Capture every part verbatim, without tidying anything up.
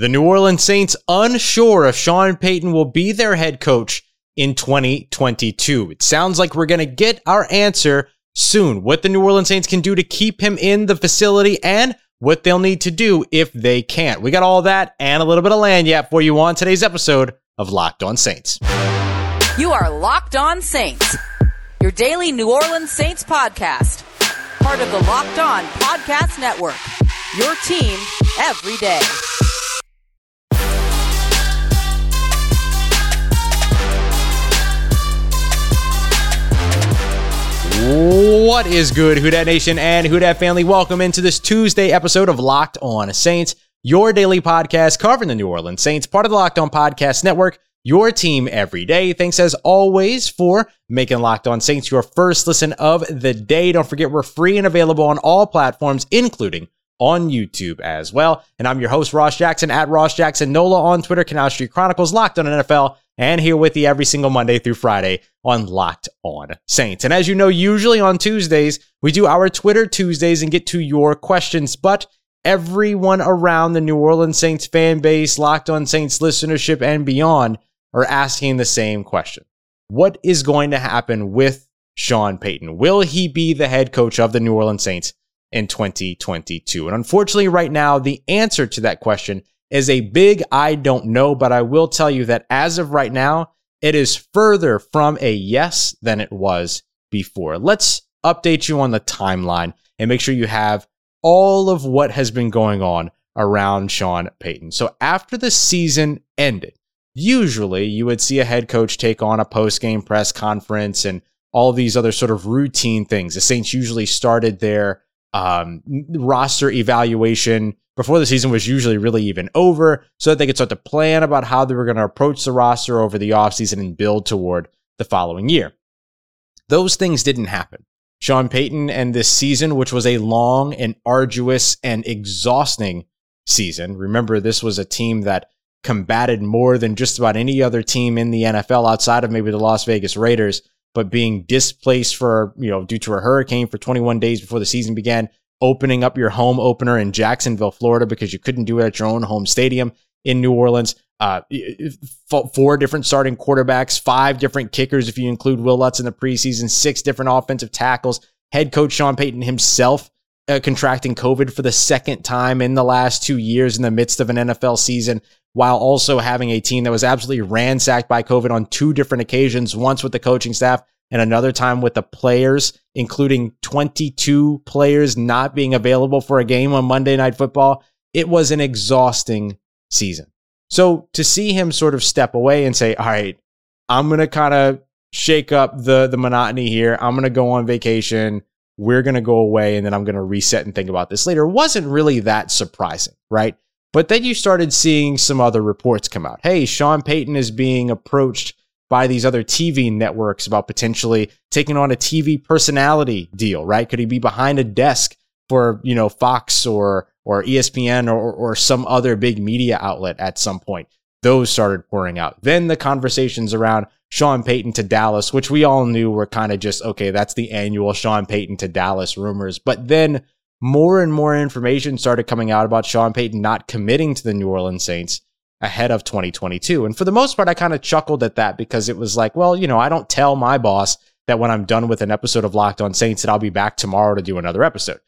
The New Orleans Saints unsure if Sean Payton will be their head coach in twenty twenty-two. It sounds like we're going to get our answer soon. What the New Orleans Saints can do to keep him in the facility and what they'll need to do if they can't. We got all that and a little bit of lagniappe for you on today's episode of Locked on Saints. You are Locked on Saints, your daily New Orleans Saints podcast. Part of the Locked on Podcast Network, your team every day. What is good, Houdat Nation and Houdat family? Welcome into this Tuesday episode of Locked on Saints, your daily podcast covering the New Orleans Saints, part of the Locked on Podcast Network, your team every day. Thanks as always for making Locked on Saints your first listen of the day. Don't forget we're free and available on all platforms, including on YouTube as well. And I'm your host, Ross Jackson, at Ross Jackson Nola on Twitter, Canal Street Chronicles, Locked on N F L, and here with you every single Monday through Friday on Locked on Saints. And as you know, usually on Tuesdays, we do our Twitter Tuesdays and get to your questions, but everyone around the New Orleans Saints fan base, Locked on Saints listenership, and beyond are asking the same question. What is going to happen with Sean Payton? Will he be the head coach of the New Orleans Saints in twenty twenty-two? And unfortunately, right now, the answer to that question is a big I don't know, but I will tell you that as of right now, it is further from a yes than it was before. Let's update you on the timeline and make sure you have all of what has been going on around Sean Payton. So after the season ended, usually you would see a head coach take on a post-game press conference and all these other sort of routine things. The Saints usually started their um, roster evaluation before the season was usually really even over so that they could start to plan about how they were going to approach the roster over the offseason and build toward the following year. Those things didn't happen. Sean Payton and this season, which was a long and arduous and exhausting season. Remember, this was a team that combated more than just about any other team in the N F L outside of maybe the Las Vegas Raiders, but being displaced for, you know, due to a hurricane for twenty-one days before the season began, opening up your home opener in Jacksonville, Florida, because you couldn't do it at your own home stadium in New Orleans. Uh, four different starting quarterbacks, five different kickers if you include Will Lutz in the preseason, six different offensive tackles, head coach Sean Payton himself uh, contracting COVID for the second time in the last two years in the midst of an N F L season, while also having a team that was absolutely ransacked by COVID on two different occasions, once with the coaching staff and another time with the players, including twenty-two players not being available for a game on Monday Night Football. It was an exhausting season. So to see him sort of step away and say, all right, I'm going to kind of shake up the, the monotony here. I'm going to go on vacation. We're going to go away, and then I'm going to reset and think about this later. Wasn't really that surprising, right? But then you started seeing some other reports come out. Hey, Sean Payton is being approached by these other T V networks about potentially taking on a T V personality deal, right? Could he be behind a desk for, you know, Fox or or E S P N or or some other big media outlet at some point? Those started pouring out. Then the conversations around Sean Payton to Dallas, which we all knew were kind of just, okay, that's the annual Sean Payton to Dallas rumors. But then more and more information started coming out about Sean Payton not committing to the New Orleans Saints ahead of twenty twenty-two. And for the most part, I kind of chuckled at that because it was like, well, you know, I don't tell my boss that when I'm done with an episode of Locked on Saints that I'll be back tomorrow to do another episode.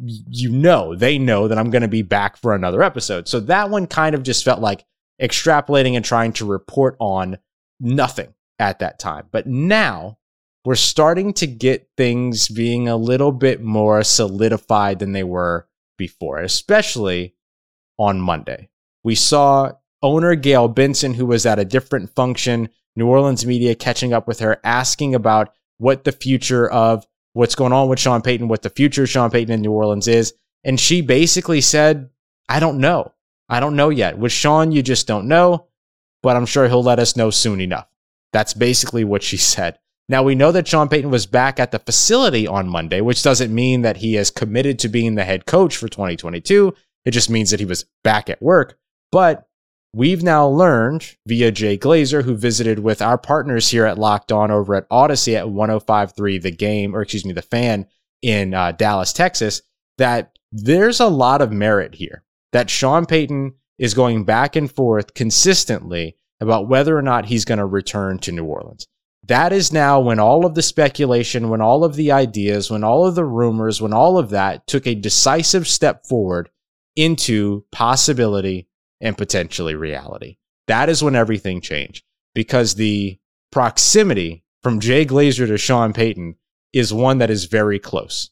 You know, they know that I'm going to be back for another episode. So that one kind of just felt like extrapolating and trying to report on nothing at that time. But now we're starting to get things being a little bit more solidified than they were before, especially on Monday. We saw owner Gail Benson, who was at a different function, New Orleans media catching up with her, asking about what the future of what's going on with Sean Payton, what the future of Sean Payton in New Orleans is. And she basically said, I don't know. I don't know yet. With Sean, you just don't know, but I'm sure he'll let us know soon enough. That's basically what she said. Now, we know that Sean Payton was back at the facility on Monday, which doesn't mean that he is committed to being the head coach for twenty twenty-two. It just means that he was back at work. But we've now learned via Jay Glazer, who visited with our partners here at Locked On over at Odyssey at one oh five point three The Game, or excuse me, The Fan in uh, Dallas, Texas, that there's a lot of merit here, that Sean Payton is going back and forth consistently about whether or not he's going to return to New Orleans. That is now when all of the speculation, when all of the ideas, when all of the rumors, when all of that took a decisive step forward into possibility and potentially reality. That is when everything changed, because the proximity from Jay Glazer to Sean Payton is one that is very close.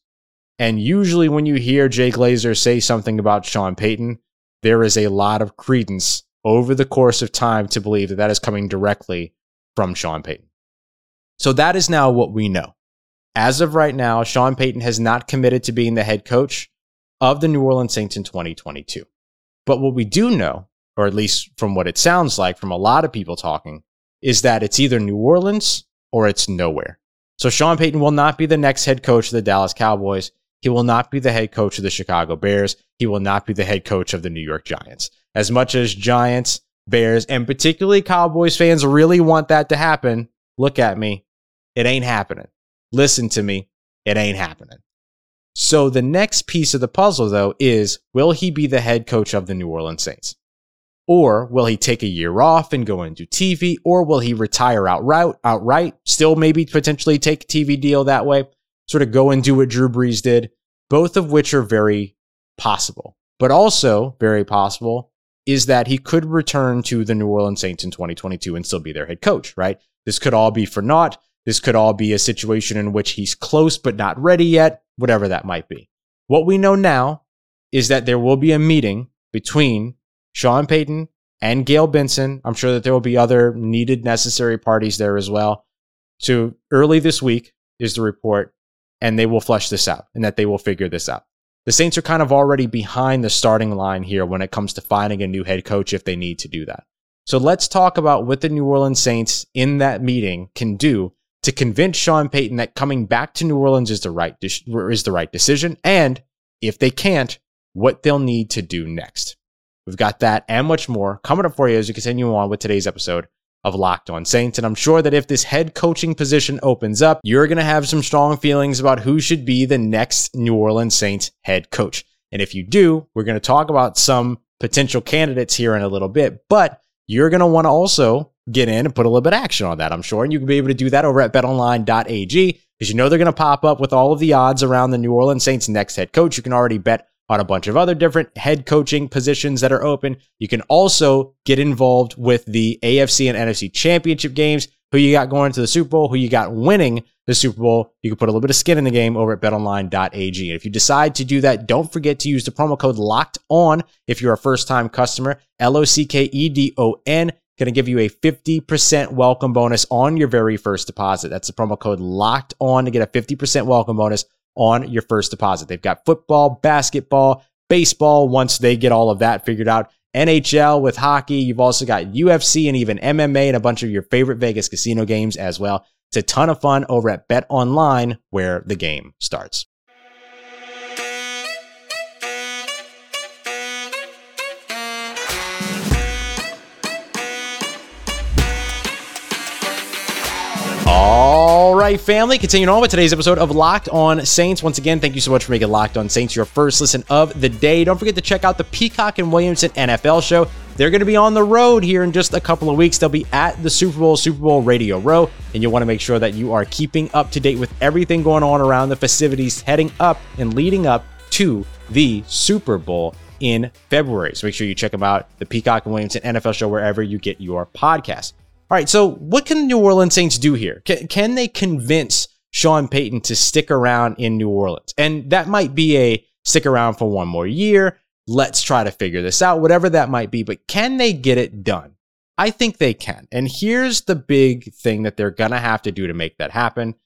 And usually when you hear Jay Glazer say something about Sean Payton, there is a lot of credence over the course of time to believe that that is coming directly from Sean Payton. So that is now what we know. As of right now, Sean Payton has not committed to being the head coach of the New Orleans Saints in twenty twenty-two. But what we do know, or at least from what it sounds like from a lot of people talking, is that it's either New Orleans or it's nowhere. So Sean Payton will not be the next head coach of the Dallas Cowboys. He will not be the head coach of the Chicago Bears. He will not be the head coach of the New York Giants. As much as Giants, Bears, and particularly Cowboys fans really want that to happen, look at me. It ain't happening. Listen to me. It ain't happening. So the next piece of the puzzle, though, is will he be the head coach of the New Orleans Saints? Or will he take a year off and go and do T V? Or will he retire outright, outright, still maybe potentially take a T V deal that way, sort of go and do what Drew Brees did? Both of which are very possible. But also very possible is that he could return to the New Orleans Saints in twenty twenty-two and still be their head coach, right? This could all be for naught. This could all be a situation in which he's close but not ready yet, whatever that might be. What we know now is that there will be a meeting between Sean Payton and Gail Benson. I'm sure that there will be other needed, necessary parties there as well. So early this week is the report, and they will flesh this out and that they will figure this out. The Saints are kind of already behind the starting line here when it comes to finding a new head coach if they need to do that. So let's talk about what the New Orleans Saints in that meeting can do to convince Sean Payton that coming back to New Orleans is the right de- is the right decision, and if they can't, what they'll need to do next. We've got that and much more coming up for you as we continue on with today's episode of Locked on Saints. And I'm sure that if this head coaching position opens up, you're going to have some strong feelings about who should be the next New Orleans Saints head coach. And if you do, we're going to talk about some potential candidates here in a little bit, but you're going to want to also get in and put a little bit of action on that, I'm sure. And you can be able to do that over at betonline dot a g, because you know they're going to pop up with all of the odds around the New Orleans Saints' next head coach. You can already bet on a bunch of other different head coaching positions that are open. You can also get involved with the A F C and N F C championship games, who you got going to the Super Bowl, who you got winning the Super Bowl. You can put a little bit of skin in the game over at betonline dot a g. And if you decide to do that, don't forget to use the promo code LOCKEDON if you're a first-time customer, L O C K E D O N. Going to give you a fifty percent welcome bonus on your very first deposit. That's the promo code LOCKED ON to get a fifty percent welcome bonus on your first deposit. They've got football, basketball, baseball, once they get all of that figured out, N H L with hockey. You've also got U F C and even M M A and a bunch of your favorite Vegas casino games as well. It's a ton of fun over at BetOnline, where the game starts. All right, family, continuing on with today's episode of Locked on Saints. Once again, thank you so much for making Locked on Saints your first listen of the day. Don't forget to check out the Peacock and Williamson N F L show. They're going to be on the road here in just a couple of weeks. They'll be at the Super Bowl, Super Bowl Radio Row, and you'll want to make sure that you are keeping up to date with everything going on around the festivities heading up and leading up to the Super Bowl in February. So make sure you check them out, the Peacock and Williamson N F L show, wherever you get your podcast. All right, so what can the New Orleans Saints do here? Can, can they convince Sean Payton to stick around in New Orleans? And that might be a stick around for one more year. Let's try to figure this out, whatever that might be. But can they get it done? I think they can. And here's the big thing that they're going to have to do to make that happen.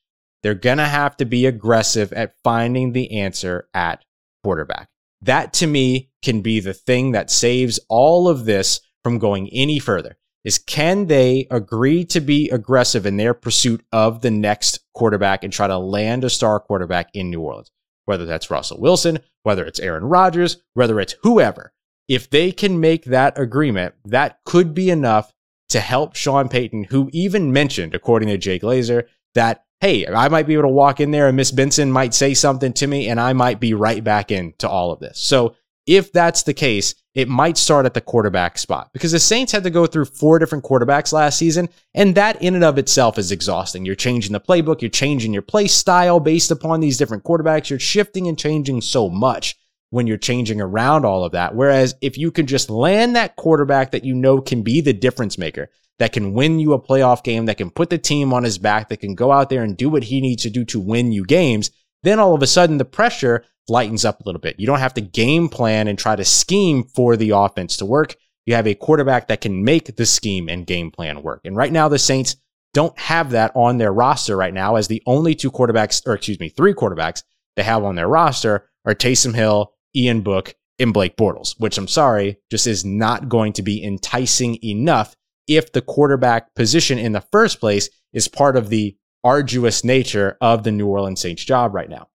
They're going to have to be aggressive at finding the answer at quarterback. That, to me, can be the thing that saves all of this from going any further. Is can they agree to be aggressive in their pursuit of the next quarterback and try to land a star quarterback in New Orleans, whether that's Russell Wilson, whether it's Aaron Rodgers, whether it's whoever. If they can make that agreement, that could be enough to help Sean Payton, who even mentioned, according to Jay Glazer, that, hey, I might be able to walk in there and Miss Benson might say something to me and I might be right back into all of this. So If that's the case, it might start at the quarterback spot because the Saints had to go through four different quarterbacks last season, and that in and of itself is exhausting. You're changing the playbook, you're changing your play style based upon these different quarterbacks. You're shifting and changing so much when you're changing around all of that. Whereas if you can just land that quarterback that you know can be the difference maker, that can win you a playoff game, that can put the team on his back, that can go out there and do what he needs to do to win you games, then all of a sudden the pressure lightens up a little bit. You don't have to game plan and try to scheme for the offense to work. You have a quarterback that can make the scheme and game plan work. And right now, the Saints don't have that on their roster right now, as the only two quarterbacks, or excuse me, three quarterbacks they have on their roster are Taysom Hill, Ian Book, and Blake Bortles, which I'm sorry, just is not going to be enticing enough if the quarterback position in the first place is part of the arduous nature of the New Orleans Saints job right now.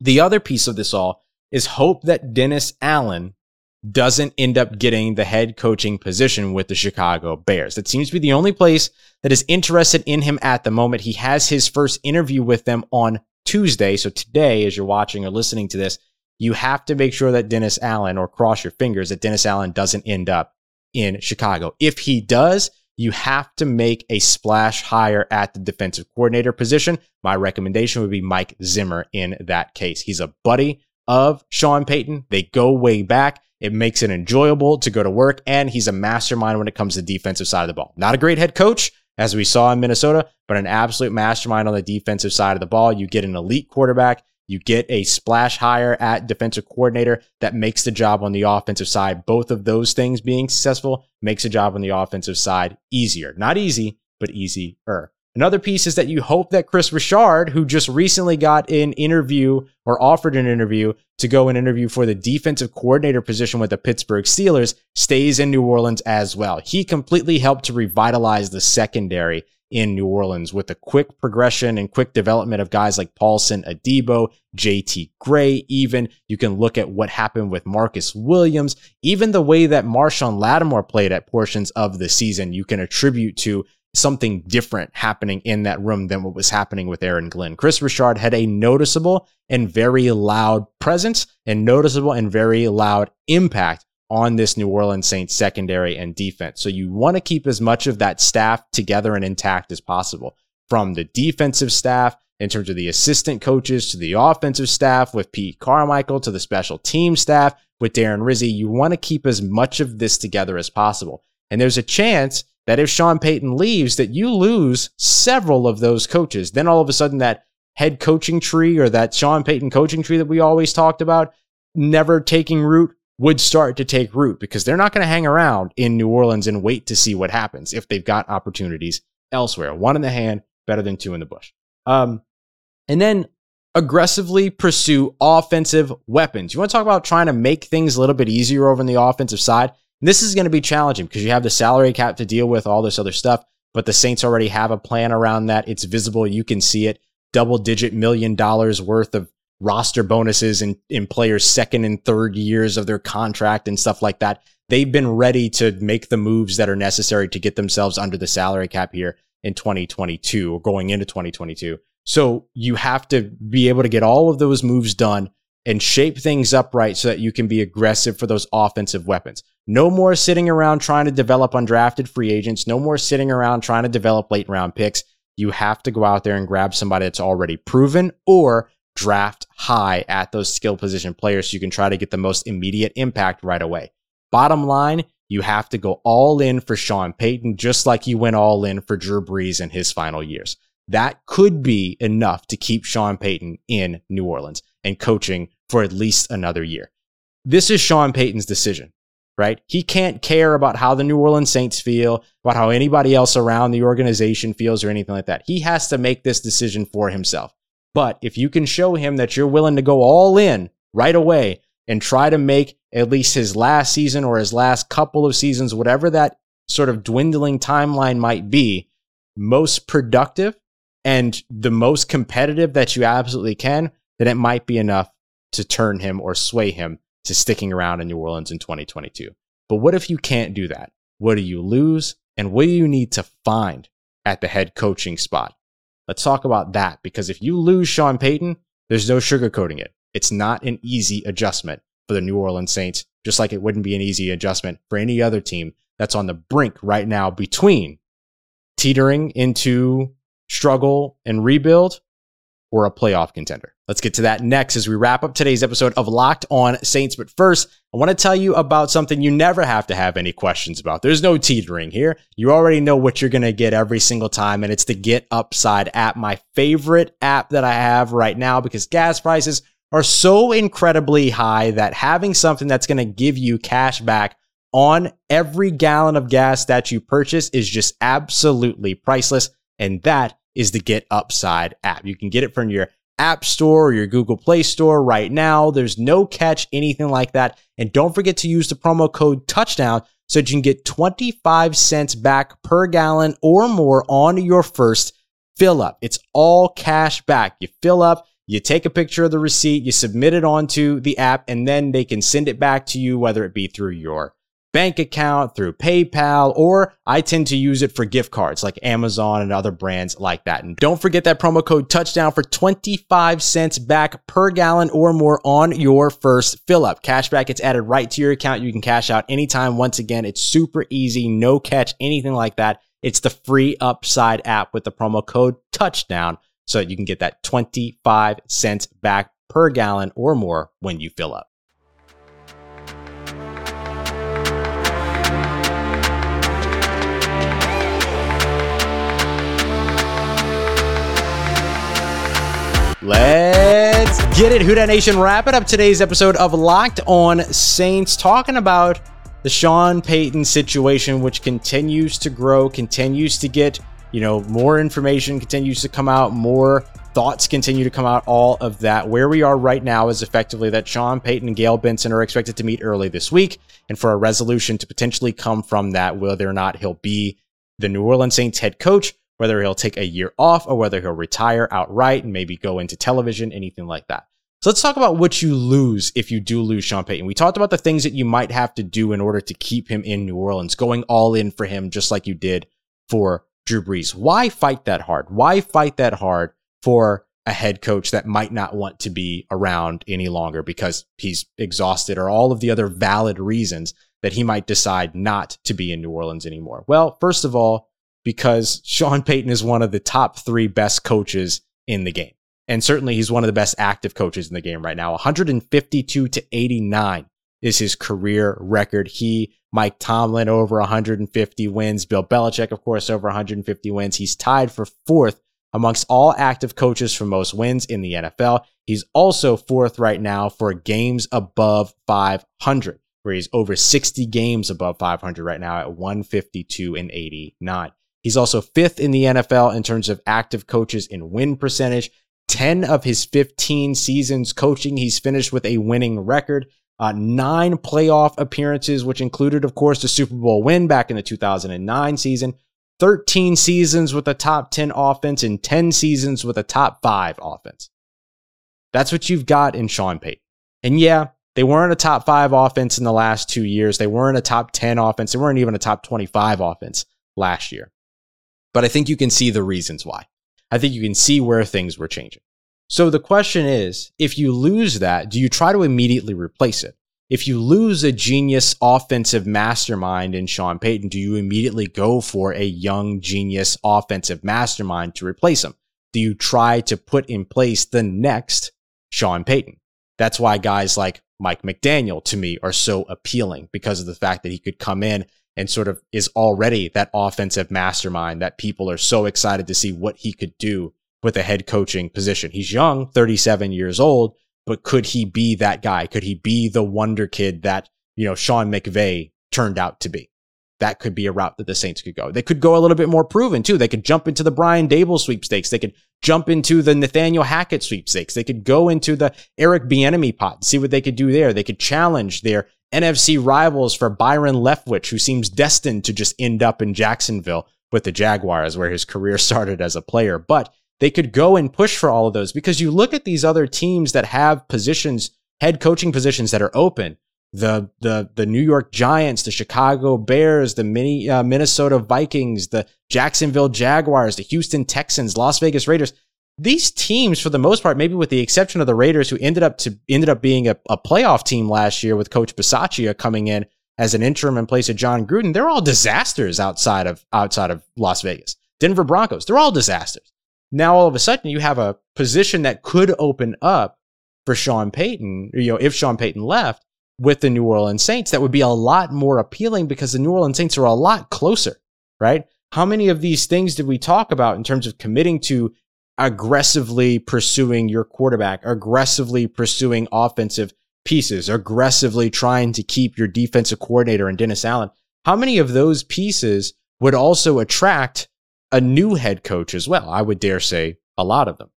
The other piece of this all is hope that Dennis Allen doesn't end up getting the head coaching position with the Chicago Bears. That seems to be the only place that is interested in him at the moment. He has his first interview with them on Tuesday. So today, as you're watching or listening to this, you have to make sure that Dennis Allen, or cross your fingers that Dennis Allen doesn't end up in Chicago. If he does, you have to make a splash hire at the defensive coordinator position. My recommendation would be Mike Zimmer in that case. He's a buddy of Sean Payton. They go way back. It makes it enjoyable to go to work, and he's a mastermind when it comes to the defensive side of the ball. Not a great head coach, as we saw in Minnesota, but an absolute mastermind on the defensive side of the ball. You get an elite quarterback. You get a splash hire at defensive coordinator that makes the job on the offensive side. Both of those things being successful makes a job on the offensive side easier. Not easy, but easier. Another piece is that you hope that Chris Richard, who just recently got an interview or offered an interview to go and interview for the defensive coordinator position with the Pittsburgh Steelers, stays in New Orleans as well. He completely helped to revitalize the secondary in New Orleans with the quick progression and quick development of guys like Paulson Adebo, J T Gray. Even you can look at what happened with Marcus Williams, even the way that Marshawn Lattimore played at portions of the season, you can attribute to something different happening in that room than what was happening with Aaron Glenn. Chris Richard had a noticeable and very loud presence and noticeable and very loud impact on this New Orleans Saints secondary and defense. So you want to keep as much of that staff together and intact as possible, from the defensive staff in terms of the assistant coaches to the offensive staff with Pete Carmichael to the special team staff with Darren Rizzi. You want to keep as much of this together as possible. And there's a chance that if Sean Payton leaves, that you lose several of those coaches. Then all of a sudden that head coaching tree, or that Sean Payton coaching tree that we always talked about never taking root, would start to take root, because they're not going to hang around in New Orleans and wait to see what happens if they've got opportunities elsewhere. One in the hand, better than two in the bush. Um, and then aggressively pursue offensive weapons. You want to talk about trying to make things a little bit easier over on the offensive side? And this is going to be challenging because you have the salary cap to deal with, all this other stuff, but the Saints already have a plan around that. It's visible. You can see it. Double-digit million dollars worth of roster bonuses in, in players' second and third years of their contract and stuff like that. They've been ready to make the moves that are necessary to get themselves under the salary cap here in twenty twenty-two, or going into twenty twenty-two. So you have to be able to get all of those moves done and shape things up right so that you can be aggressive for those offensive weapons. No more sitting around trying to develop undrafted free agents. No more sitting around trying to develop late round picks. You have to go out there and grab somebody that's already proven, or draft high at those skill position players so you can try to get the most immediate impact right away. Bottom line, you have to go all in for Sean Payton, just like you went all in for Drew Brees in his final years. That could be enough to keep Sean Payton in New Orleans and coaching for at least another year. This is Sean Payton's decision, right? He can't care about how the New Orleans Saints feel, about how anybody else around the organization feels, or anything like that. He has to make this decision for himself. But if you can show him that you're willing to go all in right away and try to make at least his last season or his last couple of seasons, whatever that sort of dwindling timeline might be, most productive and the most competitive that you absolutely can, then it might be enough to turn him or sway him to sticking around in New Orleans in twenty twenty-two. But what if you can't do that? What do you lose? And what do you need to find at the head coaching spot? Let's talk about that, because if you lose Sean Payton, there's no sugarcoating it. It's not an easy adjustment for the New Orleans Saints, just like it wouldn't be an easy adjustment for any other team that's on the brink right now between teetering into struggle and rebuild or a playoff contender. Let's get to that next as we wrap up today's episode of Locked on Saints. But first, I want to tell you about something you never have to have any questions about. There's no teetering here. You already know what you're going to get every single time, and it's the GetUpside app, my favorite app that I have right now because gas prices are so incredibly high that having something that's going to give you cash back on every gallon of gas that you purchase is just absolutely priceless, and that is the GetUpside app. You can get it from your App Store or your Google Play Store right now. There's no catch, anything like that. And don't forget to use the promo code TOUCHDOWN so that you can get twenty-five cents back per gallon or more on your first fill up. It's all cash back. You fill up, you take a picture of the receipt, you submit it onto the app, and then they can send it back to you, whether it be through your bank account, through PayPal, or I tend to use it for gift cards like Amazon and other brands like that. And don't forget that promo code TOUCHDOWN for twenty-five cents back per gallon or more on your first fill up. Cash back gets added right to your account. You can cash out anytime. Once again, it's super easy, no catch, anything like that. It's the free Upside app with the promo code TOUCHDOWN so that you can get that twenty-five cents back per gallon or more when you fill up. Let's get it, Houdat Nation. Wrap it up today's episode of Locked on Saints, talking about the Sean Payton situation, which continues to grow, continues to get, you know, more information continues to come out, more thoughts continue to come out, all of that. Where we are right now is effectively that Sean Payton and Gail Benson are expected to meet early this week, and for a resolution to potentially come from that, whether or not he'll be the New Orleans Saints head coach, whether he'll take a year off or whether he'll retire outright and maybe go into television, anything like that. So let's talk about what you lose if you do lose Sean Payton. We talked about the things that you might have to do in order to keep him in New Orleans, going all in for him just like you did for Drew Brees. Why fight that hard? Why fight that hard for a head coach that might not want to be around any longer because he's exhausted or all of the other valid reasons that he might decide not to be in New Orleans anymore? Well, first of all, because Sean Payton is one of the top three best coaches in the game. And certainly he's one of the best active coaches in the game right now. one fifty-two to eighty-nine is his career record. He, Mike Tomlin, over one hundred fifty wins. Bill Belichick, of course, over one hundred fifty wins. He's tied for fourth amongst all active coaches for most wins in the N F L. He's also fourth right now for games above five hundred, where he's over sixty games above five hundred right now at one fifty-two and eighty-nine. He's also fifth in the N F L in terms of active coaches in win percentage. ten of his fifteen seasons coaching, he's finished with a winning record. Uh, nine playoff appearances, which included, of course, the Super Bowl win back in the two thousand nine season. thirteen seasons with a top ten offense and ten seasons with a top five offense. That's what you've got in Sean Payton. And yeah, they weren't a top five offense in the last two years. They weren't a top ten offense. They weren't even a top twenty-five offense last year. But I think you can see the reasons why. I think you can see where things were changing. So the question is, if you lose that, do you try to immediately replace it? If you lose a genius offensive mastermind in Sean Payton, do you immediately go for a young genius offensive mastermind to replace him? Do you try to put in place the next Sean Payton? That's why guys like Mike McDaniel, to me, are so appealing because of the fact that he could come in and sort of is already that offensive mastermind that people are so excited to see what he could do with a head coaching position. He's young, thirty-seven years old, but could he be that guy? Could he be the wonder kid that, you know, Sean McVay turned out to be? That could be a route that the Saints could go. They could go a little bit more proven too. They could jump into the Brian Dable sweepstakes. They could jump into the Nathaniel Hackett sweepstakes. They could go into the Eric Bieniemy pot and see what they could do there. They could challenge their N F C rivals for Byron Leftwich, who seems destined to just end up in Jacksonville with the Jaguars, where his career started as a player. But they could go and push for all of those because you look at these other teams that have positions, head coaching positions that are open. The the the New York Giants, the Chicago Bears, the mini, uh, Minnesota Vikings, the Jacksonville Jaguars, the Houston Texans, Las Vegas Raiders. these teams, for the most part, maybe with the exception of the Raiders, who ended up to ended up being a, a playoff team last year with Coach Bisaccia coming in as an interim in place of John Gruden, they're all disasters outside of outside of Las Vegas. Denver Broncos, they're all disasters. Now, all of a sudden, you have a position that could open up for Sean Payton, you know, if Sean Payton left with the New Orleans Saints, that would be a lot more appealing because the New Orleans Saints are a lot closer, right? How many of these things did we talk about in terms of committing to aggressively pursuing your quarterback, aggressively pursuing offensive pieces, aggressively trying to keep your defensive coordinator and Dennis Allen? How many of those pieces would also attract a new head coach as well? I would dare say a lot of them.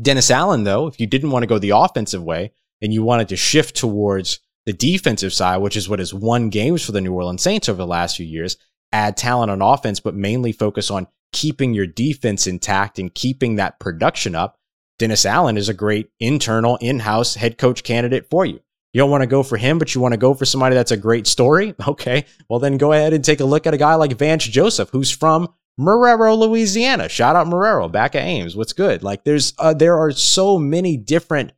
Dennis Allen, though, if you didn't want to go the offensive way and you wanted to shift towards the defensive side, which is what has won games for the New Orleans Saints over the last few years, add talent on offense, but mainly focus on keeping your defense intact and keeping that production up, Dennis Allen is a great internal in-house head coach candidate for you. You don't want to go for him, but you want to go for somebody that's a great story? Okay, well then go ahead and take a look at a guy like Vance Joseph, who's from Marrero, Louisiana. Shout out Marrero, back at Ames. What's good? Like there's uh, there are so many different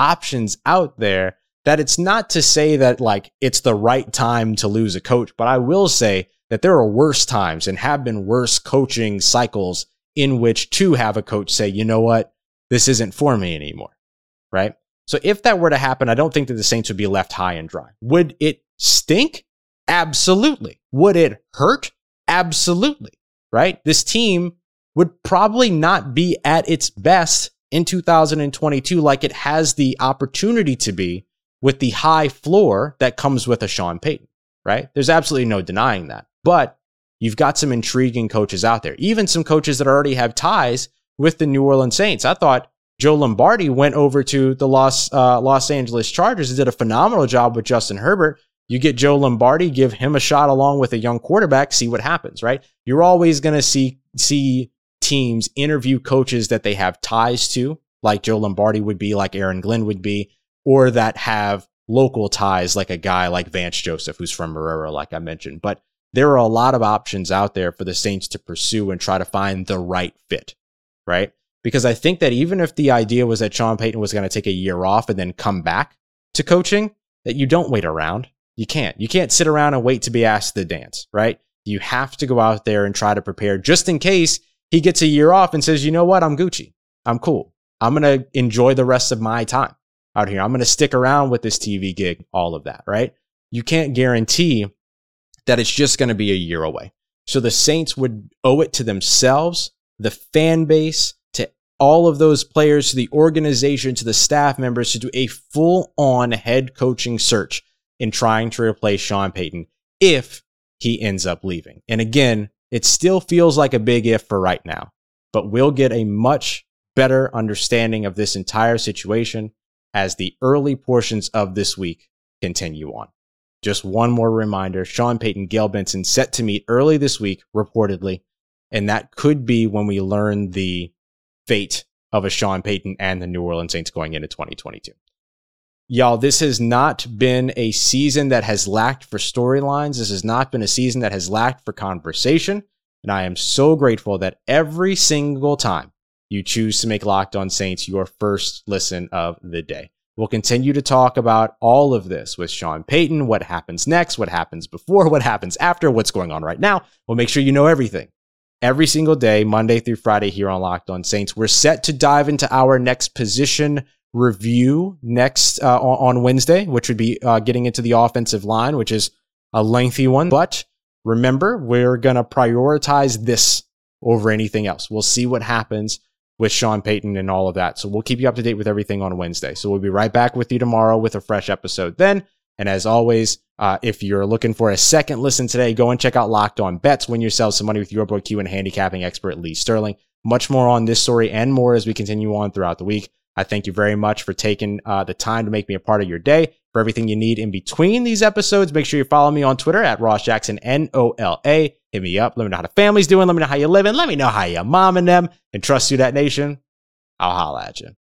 options out there that it's not to say that like it's the right time to lose a coach, but I will say that there are worse times and have been worse coaching cycles in which to have a coach say, you know what, this isn't for me anymore, right? So if that were to happen, I don't think that the Saints would be left high and dry. Would it stink? Absolutely. Would it hurt? Absolutely. Right? This team would probably not be at its best in two thousand twenty-two like it has the opportunity to be with the high floor that comes with a Sean Payton, right? There's absolutely no denying that. But you've got some intriguing coaches out there, even some coaches that already have ties with the New Orleans Saints. I thought Joe Lombardi went over to the Los, uh, Los Angeles Chargers and did a phenomenal job with Justin Herbert. You get Joe Lombardi, give him a shot along with a young quarterback, see what happens, right? You're always going to see see teams interview coaches that they have ties to, like Joe Lombardi would be, like Aaron Glenn would be, or that have local ties, like a guy like Vance Joseph, who's from Marrero, like I mentioned. But there are a lot of options out there for the Saints to pursue and try to find the right fit, right? Because I think that even if the idea was that Sean Payton was going to take a year off and then come back to coaching, that you don't wait around. You can't. You can't sit around and wait to be asked to dance, right? You have to go out there and try to prepare just in case he gets a year off and says, you know what, I'm Gucci. I'm cool. I'm going to enjoy the rest of my time out here. I'm going to stick around with this T V gig, all of that, right? You can't guarantee that it's just going to be a year away. So the Saints would owe it to themselves, the fan base, to all of those players, to the organization, to the staff members to do a full-on head coaching search in trying to replace Sean Payton if he ends up leaving. And again, it still feels like a big if for right now, but we'll get a much better understanding of this entire situation as the early portions of this week continue on. Just one more reminder, Sean Payton, Gail Benson set to meet early this week, reportedly, and that could be when we learn the fate of a Sean Payton and the New Orleans Saints going into twenty twenty-two. Y'all, this has not been a season that has lacked for storylines. This has not been a season that has lacked for conversation. And I am so grateful that every single time you choose to make Locked on Saints your first listen of the day. We'll continue to talk about all of this with Sean Payton, what happens next, what happens before, what happens after, what's going on right now. We'll make sure you know everything. Every single day, Monday through Friday here on Locked on Saints, we're set to dive into our next position review next uh, on Wednesday, which would be uh, getting into the offensive line, which is a lengthy one. But remember, we're going to prioritize this over anything else. We'll see what happens with Sean Payton and all of that. So we'll keep you up to date with everything on Wednesday. So we'll be right back with you tomorrow with a fresh episode then. And as always, uh, if you're looking for a second listen today, go and check out Locked on Bets. Win yourself some money with your boy Q and handicapping expert Lee Sterling. Much more on this story and more as we continue on throughout the week. I thank you very much for taking uh, the time to make me a part of your day. For everything you need in between these episodes, make sure you follow me on Twitter at Ross Jackson, N O L A. Hit me up. Let me know how the family's doing. Let me know how you're living. Let me know how your mom and them. And trust you, that nation. I'll holla at you.